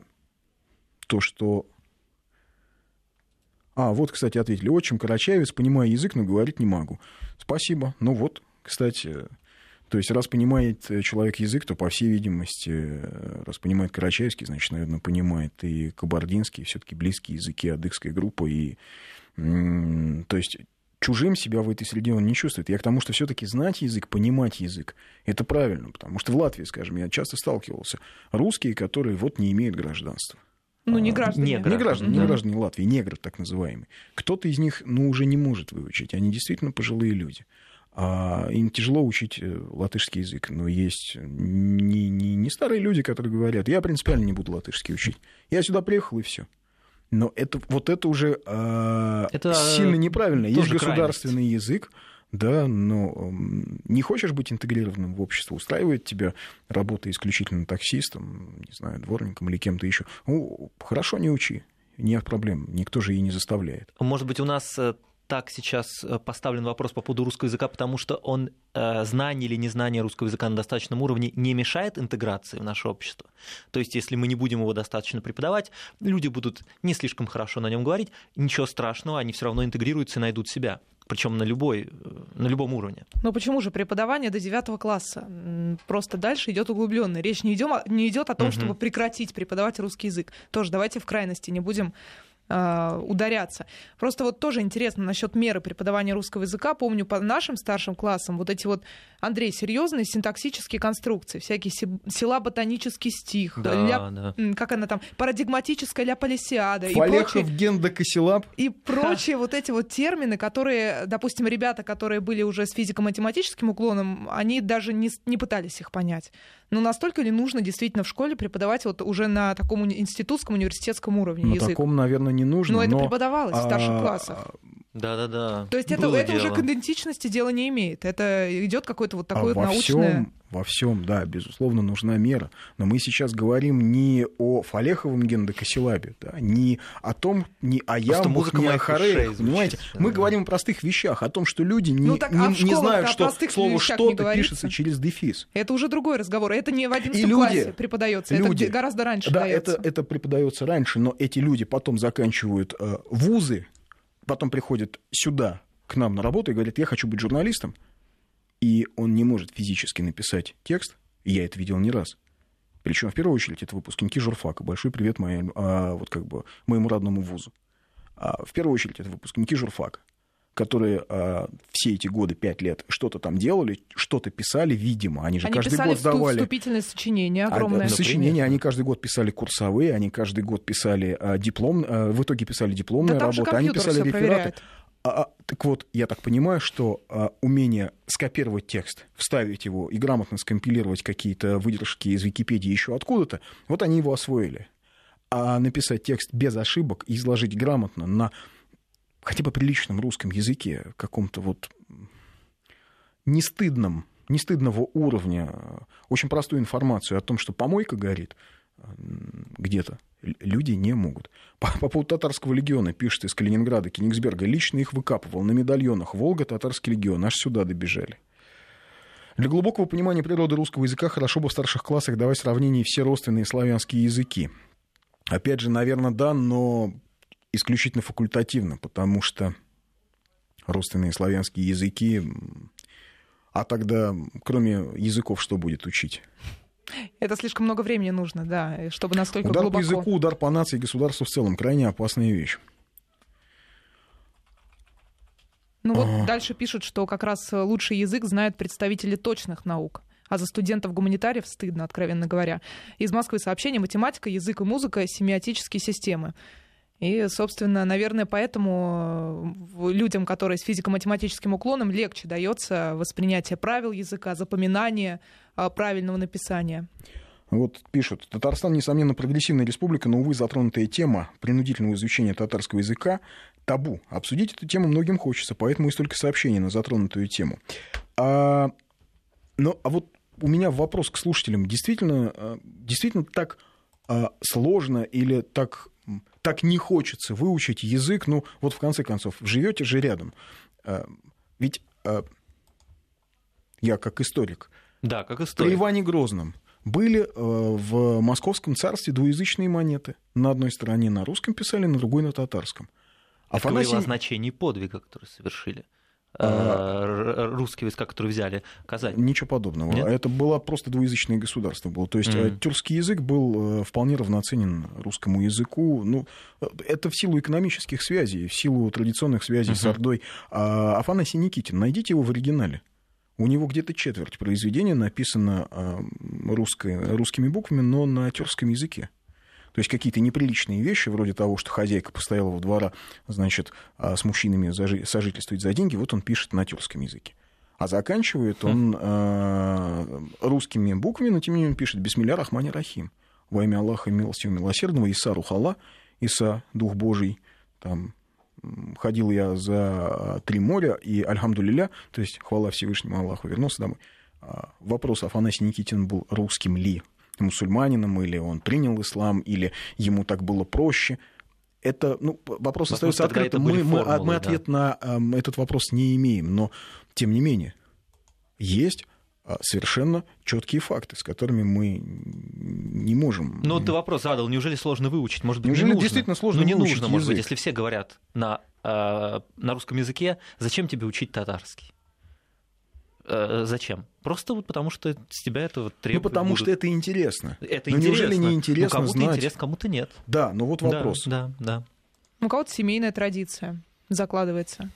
то, что... А, вот, кстати, ответили. Отчим карачаевец, понимаю язык, но говорить не могу. Спасибо. Ну вот, кстати... То есть, раз понимает человек язык, то, по всей видимости, раз понимает карачаевский, значит, наверное, понимает и кабардинский, и все-таки близкие языки адыгской группы. И... То есть, чужим себя в этой среде он не чувствует. Я к тому, что все-таки знать язык, понимать язык, это правильно, потому что в Латвии, скажем, я часто сталкивался, русские, которые вот не имеют гражданства. Ну, не граждане. Не граждане, не граждане, да. не граждане Латвии, негры так называемые. Кто-то из них, ну, уже не может выучить. Они действительно пожилые люди. А им тяжело учить латышский язык. Но есть не, не, не старые люди, которые говорят, я принципиально не буду латышский учить. Я сюда приехал, и все. Но это, вот это уже а, это сильно неправильно. Есть государственный крайность. Язык. Да, но не хочешь быть интегрированным в общество, устраивает тебя работа исключительно таксистом, не знаю, дворником или кем-то еще. Ну, хорошо, не учи, нет проблем, никто же и не заставляет. Может быть, у нас так сейчас поставлен вопрос по поводу русского языка, потому что он, знание или незнание русского языка на достаточном уровне не мешает интеграции в наше общество. То есть, если мы не будем его достаточно преподавать, люди будут не слишком хорошо на нем говорить, ничего страшного, они все равно интегрируются и найдут себя. Причем на, любой, на любом уровне. Но почему же преподавание до девятого класса? Просто дальше идет углубленное. Речь не, идем, не идет о том, угу. чтобы прекратить преподавать русский язык. Тоже давайте в крайности не будем э, ударяться. Просто вот тоже интересно насчет меры преподавания русского языка. Помню, по нашим старшим классам вот эти вот, Андрей, серьезные синтаксические конструкции. Всякие села-ботанический стих. Да, ля, да. Как она там? Парадигматическая ля-полисиада. Фалехов, гендокосилаб. И прочие вот эти вот термины, которые... Допустим, ребята, которые были уже с физико-математическим уклоном, они даже не, не пытались их понять. Но настолько ли нужно действительно в школе преподавать вот уже на таком институтском, университетском уровне на язык? На таком, наверное, не нужно. Но, но... это преподавалось а... в старших классах. Да-да-да. То есть это, это уже к идентичности дело не имеет. Это идет какое-то вот такое а во научное... Всем, во всем, да, безусловно, нужна мера. Но мы сейчас говорим не о Фалеховом гендокосилабе, да, не о том, не о ямбах, не о хорреях. Понимаете? Да. Мы говорим о простых вещах, о том, что люди не, ну, так, а не, не знают, что слово «что-то» пишется через дефис. Это уже другой разговор. Это не в одиннадцатом классе преподается. Люди, это гораздо раньше да, дается. Да, это, это преподается раньше, но эти люди потом заканчивают э, вузы, потом приходит сюда, к нам на работу, и говорит, я хочу быть журналистом. И он не может физически написать текст. Я это видел не раз. Причем, в первую очередь, это выпускники журфака. Большой привет моим, а, вот как бы, моему родному вузу. А, в первую очередь, это выпускники журфака, которые а, все эти годы, пять лет, что-то там делали, что-то писали, видимо. Они же они каждый год давали... вступительные сочинения огромные. А, сочинения, они каждый год писали курсовые, они каждый год писали а, диплом, а, в итоге писали дипломные да работы, они писали рефераты. А, так вот, я так понимаю, что а, умение скопировать текст, вставить его и грамотно скомпилировать какие-то выдержки из Википедии еще откуда-то, вот они его освоили. А написать текст без ошибок и изложить грамотно на... хотя бы приличном русском языке, каком-то вот нестыдном, нестыдного уровня, очень простую информацию о том, что помойка горит где-то, люди не могут. По, по поводу татарского легиона, пишет из Калининграда, Кенигсберга, лично их выкапывал на медальонах. Волга, татарский легион, аж сюда добежали. Для глубокого понимания природы русского языка хорошо бы в старших классах давать сравнение все родственные славянские языки. Опять же, наверное, да, но... исключительно факультативно, потому что родственные славянские языки... А тогда, кроме языков, что будет учить? Это слишком много времени нужно, да, чтобы настолько удар глубоко... Удар по языку, удар по нации и государству в целом — крайне опасная вещь. Ну вот а... дальше пишут, что как раз лучший язык знают представители точных наук. А за студентов-гуманитариев стыдно, откровенно говоря. Из Москвы сообщение: математика, язык и музыка, семиотические системы. И, собственно, наверное, поэтому людям, которые с физико-математическим уклоном, легче дается воспринятие правил языка, запоминание правильного написания. Вот пишут. Татарстан, несомненно, прогрессивная республика, но, увы, затронутая тема принудительного изучения татарского языка табу. Обсудить эту тему многим хочется, поэтому и столько сообщений на затронутую тему. А, ну, а вот у меня вопрос к слушателям. Действительно, действительно так а, сложно или так... Так не хочется выучить язык, ну вот в конце концов, живете же рядом. Ведь я как историк, да, как историк. При Иване Грозном были в Московском царстве двуязычные монеты. На одной стороне на русском писали, на другой на татарском. А Афанасий... говорил о значении подвига, который совершили Uh-huh. русский язык, который взяли Казань. Ничего подобного. Нет? Это было просто двуязычное государство было. То есть uh-huh. тюркский язык был вполне равноценен русскому языку. Ну, это в силу экономических связей, в силу традиционных связей uh-huh. с Ордой. А Афанасий Никитин, найдите его в оригинале. У него где-то четверть произведения написано русской, русскими буквами, но на тюркском языке. То есть какие-то неприличные вещи, вроде того, что хозяйка постоялого двора, значит, с мужчинами зажи... сожительствует за деньги, вот он пишет на тюркском языке. А заканчивает он э, русскими буквами, но тем не менее пишет «Бисмилля рахмани рахим». «Во имя Аллаха милостивого милосердного, Иса Рухала, Иса Дух Божий, там, ходил я за три моря, и Альхамдулилля», то есть хвала Всевышнему Аллаху, вернулся домой. Вопрос: Афанасий Никитин был русским ли? Мусульманином, или он принял ислам, или ему так было проще. Это, ну, вопрос потому остается открытым. Мы, мы, формулы, мы ответ да. на э, этот вопрос не имеем, но тем не менее есть совершенно четкие факты, с которыми мы не можем. Ну, ты вопрос задал, неужели сложно выучить? Может быть, неужели не нужно? Действительно сложно ну, не выучить нужно, язык. Может быть, если все говорят на, э, на русском языке, зачем тебе учить татарский? Зачем? Просто вот потому, что с тебя это вот требует. Ну, потому будут... что это интересно. Это но интересно. Неужели не интересно ну, кому-то знать? Интересно, кому-то нет. Да, но вот вопрос. Да, да, да. У кого-то семейная традиция закладывается.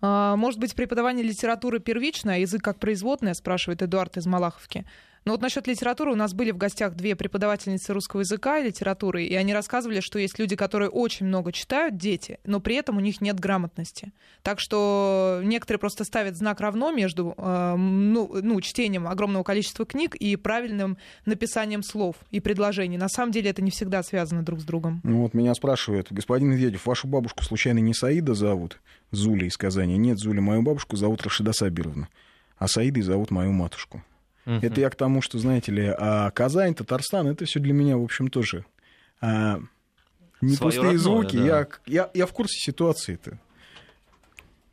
Может быть, преподавание литературы первичное, а язык как производное, спрашивает Эдуард из Малаховки. Но вот насчет литературы у нас были в гостях две преподавательницы русского языка и литературы, и они рассказывали, что есть люди, которые очень много читают, дети, но при этом у них нет грамотности. Так что некоторые просто ставят знак равно между э, ну, ну, чтением огромного количества книг и правильным написанием слов и предложений. На самом деле это не всегда связано друг с другом. Ну вот меня спрашивают, господин Медведев, вашу бабушку случайно не Саида зовут? Зуля из Казани. Нет, Зуля, мою бабушку зовут Рашида Сабировна, а Саидой зовут мою матушку. Uh-huh. Это я к тому, что, знаете ли, Казань, Татарстан, это все для меня, в общем, тоже а, не своё пустые родное, звуки. Да. Я, я, я в курсе ситуации-то.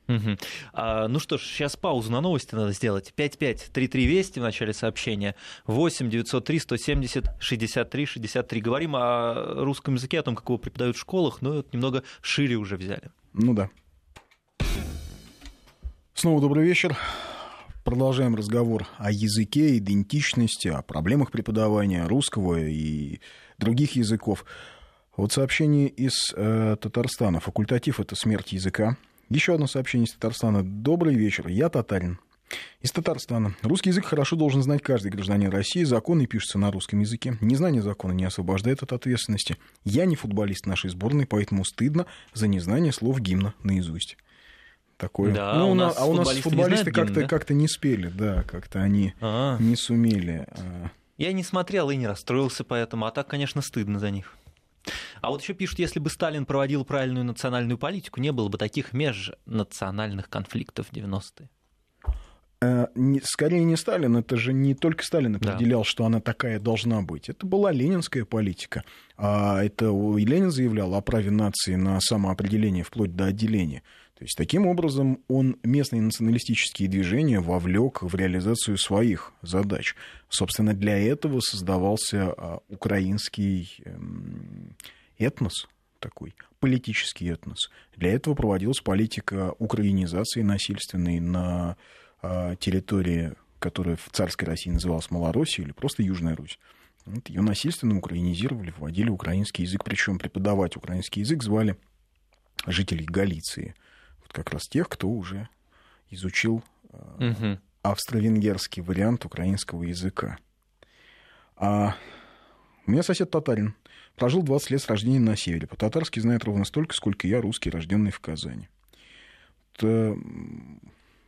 Uh-huh. а, ну что ж, сейчас паузу на новости надо сделать. пять пять три три Вести в начале сообщения. восемь девятьсот три сто семьдесят шестьдесят три шестьдесят три. Говорим о русском языке, о том, как его преподают в школах, но это немного шире уже взяли. Ну да. Снова добрый вечер. Продолжаем разговор о языке, идентичности, о проблемах преподавания русского и других языков. Вот сообщение из э, Татарстана. Факультатив – это смерть языка. Еще одно сообщение из Татарстана. Добрый вечер. Я татарин. Из Татарстана. Русский язык хорошо должен знать каждый гражданин России. Законы пишутся на русском языке. Незнание закона не освобождает от ответственности. Я не футболист нашей сборной, поэтому стыдно за незнание слов гимна наизусть. Такое. Да, ну, у нас а у нас футболисты как-то, да? как-то не спели, да, как-то они А-а-а. не сумели. Я не смотрел и не расстроился поэтому, а так, конечно, стыдно за них. А вот еще пишут, если бы Сталин проводил правильную национальную политику, не было бы таких межнациональных конфликтов в девяностые. Скорее не Сталин, это же не только Сталин определял, да. что она такая должна быть. Это была ленинская политика. Это Ленин заявлял о праве нации на самоопределение вплоть до отделения. То есть таким образом он местные националистические движения вовлек в реализацию своих задач. Собственно, для этого создавался украинский этнос, такой политический этнос. Для этого проводилась политика украинизации насильственной на территории, которая в царской России называлась Малороссия или просто Южная Русь. Вот ее насильственно украинизировали, вводили украинский язык, причем преподавать украинский язык звали жителей Галиции, вот как раз тех, кто уже изучил угу. австро-венгерский вариант украинского языка. А у меня сосед татарин, прожил двадцать лет с рождения на севере, по-татарски знает ровно столько, сколько я, русский, рожденный в Казани. Это...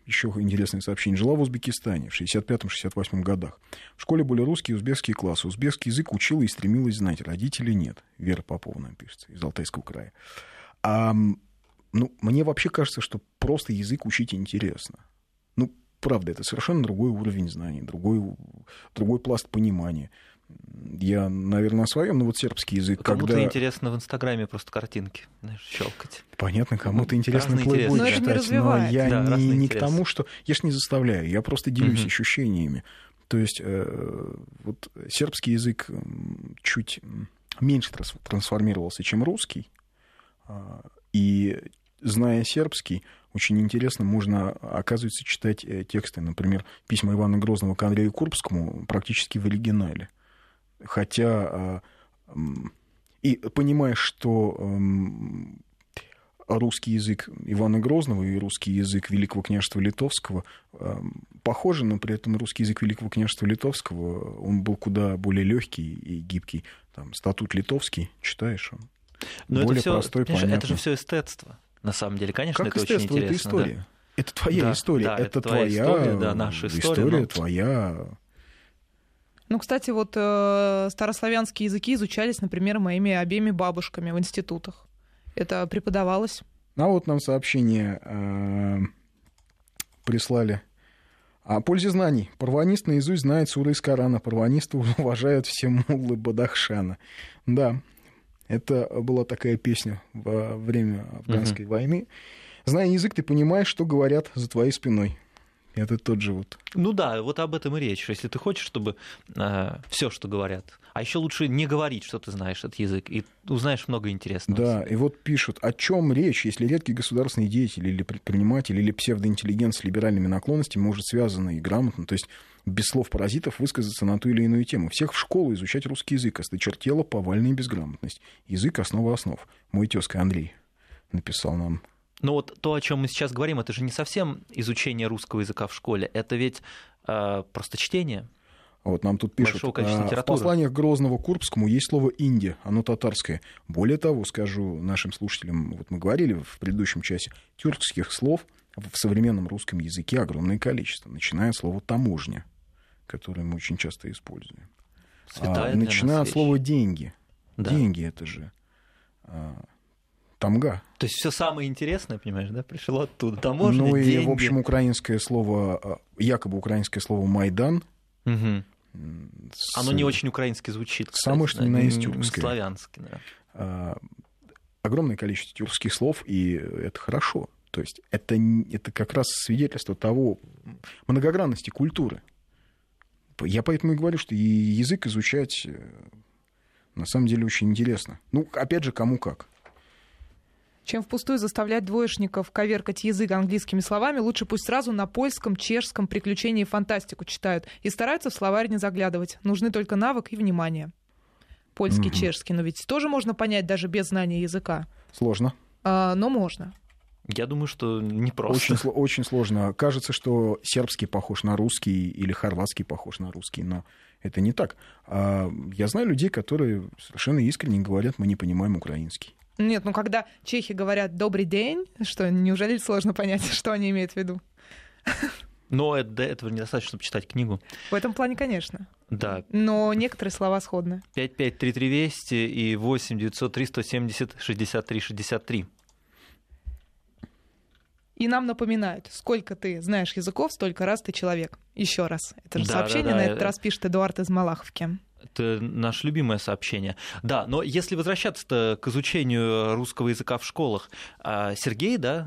Еще интересное сообщение. Жила в Узбекистане в шестьдесят пятом шестьдесят восьмом годах. В школе были русские и узбекские классы. Узбекский язык учила и стремилась знать. Родителей нет. Вера Попова нам пишется из Алтайского края. А, ну, мне вообще кажется, что просто язык учить интересно. Ну, правда, это совершенно другой уровень знаний, другой, другой пласт понимания. Я, наверное, о своем, но вот сербский язык... Кому-то когда... интересно в Инстаграме просто картинки, знаешь, щелкать. Понятно, кому-то ну, интересно плейбой читать, но, но я да, не, не к тому, что... Я ж не заставляю, я просто делюсь uh-huh. ощущениями. То есть э, вот сербский язык чуть меньше трансформировался, чем русский, и, зная сербский, очень интересно можно, оказывается, читать тексты, например, письма Ивана Грозного к Андрею Курбскому практически в оригинале. Хотя и понимаешь, что русский язык Ивана Грозного и русский язык Великого княжества Литовского похожи, но при этом русский язык Великого княжества Литовского, он был куда более легкий и гибкий. Там статут литовский, читаешь, он но более это всё, простой, понятный. Это же все эстетство, на самом деле, конечно, как это очень интересно. Это история. Да. Это твоя да, история, да, это, это твоя история, да, наша история, история но... твоя... Ну, кстати, вот э, старославянские языки изучались, например, моими обеими бабушками в институтах. Это преподавалось. А вот нам сообщение э, прислали. О пользе знаний. Парванист наизусть знает суры из Корана. Парваниста уважают все муллы Бадахшана. Да, это была такая песня во время афганской uh-huh. войны. Зная язык, ты понимаешь, что говорят за твоей спиной. Это тот же вот. Ну да, вот об этом и речь. Если ты хочешь, чтобы э, все, что говорят. А еще лучше не говорить, что ты знаешь этот язык, и узнаешь много интересного. Да, и вот пишут, о чем речь, если редкий государственный деятель или предприниматель, или псевдоинтеллигент с либеральными наклонностями может связанно и грамотно, то есть без слов паразитов, высказаться на ту или иную тему. Всех в школу изучать русский язык, осточертела повальная безграмотность. Язык — основа основ. Мой тезка Андрей написал нам. Но вот то, о чем мы сейчас говорим, это же не совсем изучение русского языка в школе, это ведь э, просто чтение. Вот нам тут пишут, в посланиях Грозного к Курбскому есть слово «Индия», оно татарское. Более того, скажу нашим слушателям, вот мы говорили в предыдущем часе, тюркских слов в современном русском языке огромное количество, начиная от слова «таможня», которое мы очень часто используем. А, начиная от слова «деньги». Да. Деньги — это же... тамга. То есть все самое интересное, понимаешь, да, пришло оттуда. Таможня, ну и, деньги. В общем, украинское слово, якобы украинское слово «майдан». Угу. С... Оно не очень украински звучит. Кстати, самое, что ни на есть тюркское. Славянское, да. А, огромное количество тюркских слов, и это хорошо. То есть это, это как раз свидетельство того многогранности культуры. Я поэтому и говорю, что язык изучать на самом деле очень интересно. Ну, опять же, кому как. Чем впустую заставлять двоечников коверкать язык английскими словами, лучше пусть сразу на польском, чешском приключении и фантастику читают. И стараются в словарь не заглядывать. Нужны только навык и внимание. Польский, угу. чешский. Но ведь тоже можно понять даже без знания языка. Сложно. А, но можно. Я думаю, что непросто. Очень, очень сложно. Кажется, что сербский похож на русский или хорватский похож на русский, но это не так. А я знаю людей, которые совершенно искренне говорят, мы не понимаем украинский. Нет, ну когда чехи говорят «добрый день», что, неужели сложно понять, что они имеют в виду? Но это, до этого недостаточно, чтобы читать книгу. В этом плане, конечно. Да. Но некоторые слова сходны. пять пять три три двести и восемь девятьсот три сто семьдесят шестьдесят три шестьдесят три. И нам напоминают, сколько ты знаешь языков, столько раз ты человек. Еще раз. Это же да, сообщение да, да. на этот раз пишет Эдуард из Малаховки. Это наше любимое сообщение. Да, но если возвращаться к изучению русского языка в школах, Сергей, да,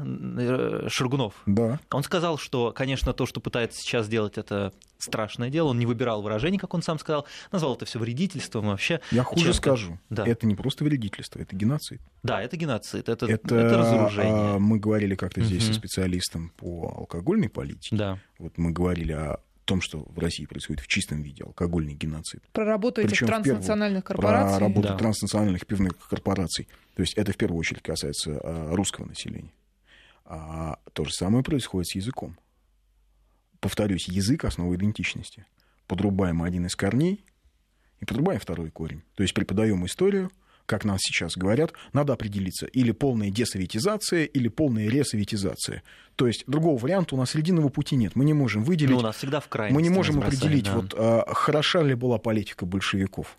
Шаргунов, да. он сказал, что, конечно, то, что пытается сейчас делать, это страшное дело. Он не выбирал выражений, как он сам сказал, назвал это все вредительством вообще. Я хуже чем-то... скажу. Да. Это не просто вредительство, это геноцид. Да, это геноцид, это, это... это разоружение. Мы говорили как-то здесь угу. со специалистом по алкогольной политике. Да. Вот мы говорили о... о том, что в России происходит в чистом виде алкогольный геноцид. Про работу этих Причем транснациональных первую, корпораций. Про работу да. транснациональных пивных корпораций. То есть это в первую очередь касается а, русского населения. А, то же самое происходит с языком. Повторюсь, язык — основа идентичности. Подрубаем один из корней и подрубаем второй корень. То есть преподаем историю, как нам сейчас говорят, надо определиться. Или полная десоветизация, или полная ресоветизация. То есть другого варианта у нас срединного пути нет. Мы не можем выделить... Но у нас всегда в крайности. Мы не можем определить, да. вот, а, хороша ли была политика большевиков.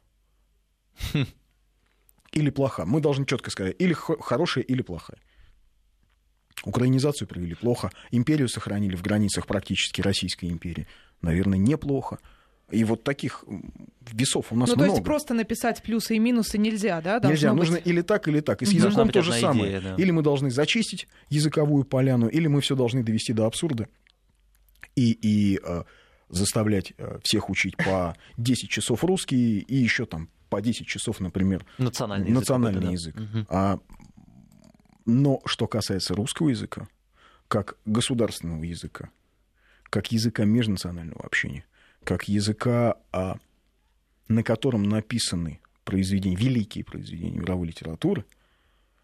Или плоха. Мы должны четко сказать, или х- хорошая, или плохая. Украинизацию провели плохо. Империю сохранили в границах практически Российской империи. Наверное, неплохо. И вот таких весов у нас много. Ну, то много. Есть просто написать плюсы и минусы нельзя, да? Должно нельзя, быть... нужно или так, или так. И с должна языком то же идея, самое. Да. Или мы должны зачистить языковую поляну, или мы все должны довести до абсурда и, и э, заставлять всех учить по десять часов русский и еще там по десять часов, например, национальный, национальный язык. язык. Да. А, но что касается русского языка, как государственного языка, как языка межнационального общения, как языка, на котором написаны произведения, великие произведения мировой литературы,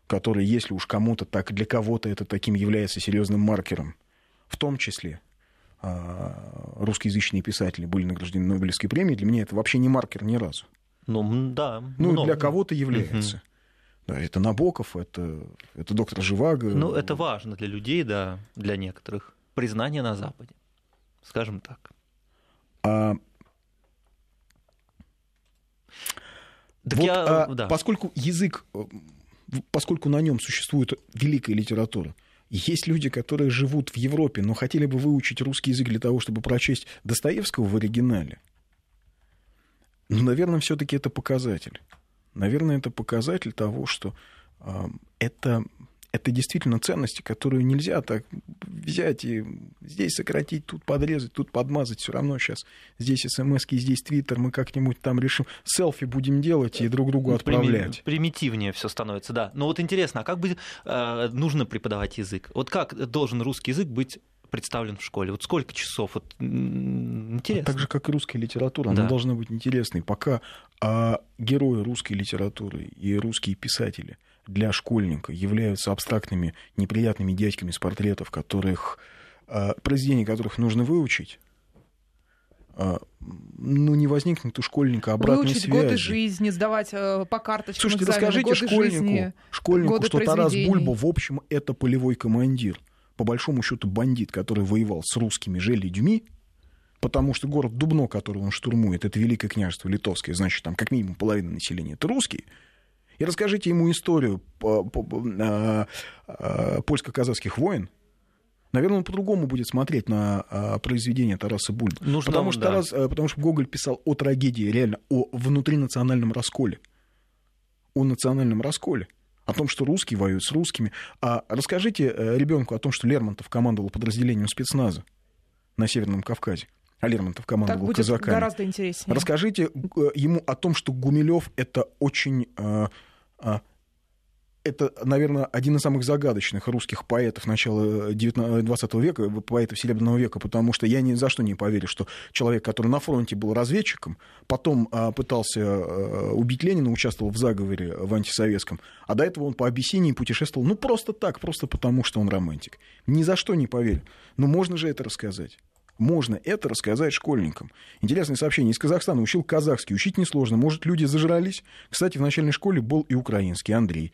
которые, если уж кому-то так, для кого-то это таким является серьезным маркером, в том числе русскоязычные писатели были награждены Нобелевской премией, для меня это вообще не маркер ни разу. Ну, да. Ну, но... для кого-то является. Угу. Да, это Набоков, это, это доктор Живаго. Ну, это важно для людей, да, для некоторых. Признание на Западе, скажем так. А... Так вот, я... а, да. Поскольку язык, поскольку на нем существует великая литература, есть люди, которые живут в Европе, но хотели бы выучить русский язык для того, чтобы прочесть Достоевского в оригинале. Ну, наверное, все-таки это показатель. Наверное, это показатель того, что э, это, это действительно ценности, которые нельзя так взять и здесь сократить, тут подрезать, тут подмазать. Все равно сейчас здесь смс-ки, здесь твиттер, мы как-нибудь там решим, селфи будем делать и друг другу отправлять. Примитивнее все становится, да. Но вот интересно, а как бы э, нужно преподавать язык? Вот как должен русский язык быть представлен в школе? Вот сколько часов? Вот, интересно. Так же, как и русская литература, она да. должна быть интересной. Пока а, герои русской литературы и русские писатели для школьника являются абстрактными, неприятными дядьками с портретов, которых, а, произведения которых нужно выучить, ну, не возникнет у школьника обратной выучить связи. Выучить годы жизни, сдавать по карточкам. Слушайте, расскажите школьнику, жизни, школьнику, что Тарас Бульба, в общем, это полевой командир. По большому счету бандит, который воевал с русскими же людьми, потому что город Дубно, который он штурмует, это Великое княжество Литовское, значит, там как минимум половина населения — это русские. И расскажите ему историю польско-казахских войн. Наверное, он по-другому будет смотреть на произведения Тараса Бульбы. Ну, потому, он, что Тарас, да. потому что Гоголь писал о трагедии, реально, о внутринациональном расколе. О национальном расколе. О том, что русские воюют с русскими. А расскажите ребенку о том, что Лермонтов командовал подразделением спецназа на Северном Кавказе, а Лермонтов командовал так казаками. Так будет гораздо интереснее. Расскажите ему о том, что Гумилев — это очень... Это, наверное, один из самых загадочных русских поэтов начала двадцатого века, поэтов Серебряного века, потому что я ни за что не поверю, что человек, который на фронте был разведчиком, потом пытался убить Ленина, участвовал в заговоре в антисоветском, а до этого он по Абиссинии путешествовал, ну, просто так, просто потому, что он романтик. Ни за что не поверю. Но можно же это рассказать. Можно это рассказать школьникам. Интересное сообщение. Из Казахстана учил казахский. Учить несложно. Может, люди зажрались? Кстати, в начальной школе был и украинский. Андрей.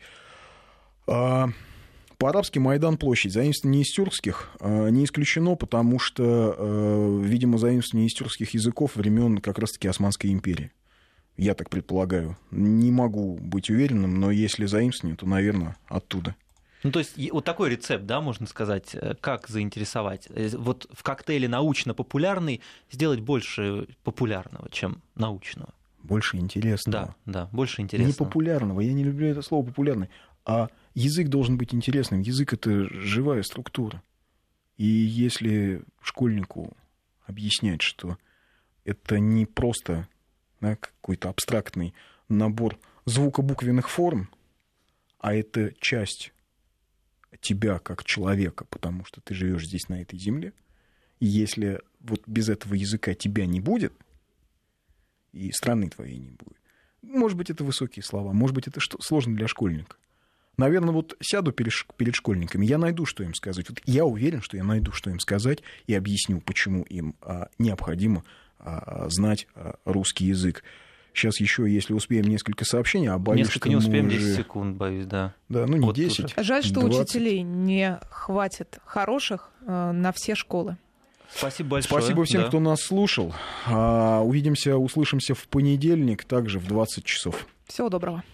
По-арабски Майдан-площадь. Заимствование из тюркских не исключено, потому что, видимо, заимствование из тюркских языков времен как раз-таки Османской империи. Я так предполагаю. Не могу быть уверенным, но если заимствование, то, наверное, оттуда. Ну, то есть вот такой рецепт, да, можно сказать, как заинтересовать. Вот в коктейле научно-популярный сделать больше популярного, чем научного. Больше интересного. Да, да, больше интересного. Не популярного. Я не люблю это слово «популярный». А язык должен быть интересным. Язык — это живая структура. И если школьнику объяснять, что это не просто, да, какой-то абстрактный набор звукобуквенных форм, а это часть тебя как человека, потому что ты живешь здесь, на этой земле, и если вот без этого языка тебя не будет, и страны твоей не будет, может быть, это высокие слова, может быть, это сложно для школьника. Наверное, вот сяду перед школьниками, я найду, что им сказать. Вот я уверен, что я найду, что им сказать, и объясню, почему им необходимо знать русский язык. Сейчас еще, если успеем, несколько сообщений. А боюсь, несколько не успеем, уже... десять секунд, боюсь, да. Да, ну не вот десять. Уже. Жаль, что двадцать учителей не хватит хороших на все школы. Спасибо большое. Спасибо всем, да. кто нас слушал. Увидимся, услышимся в понедельник, также в двадцать часов. Всего доброго.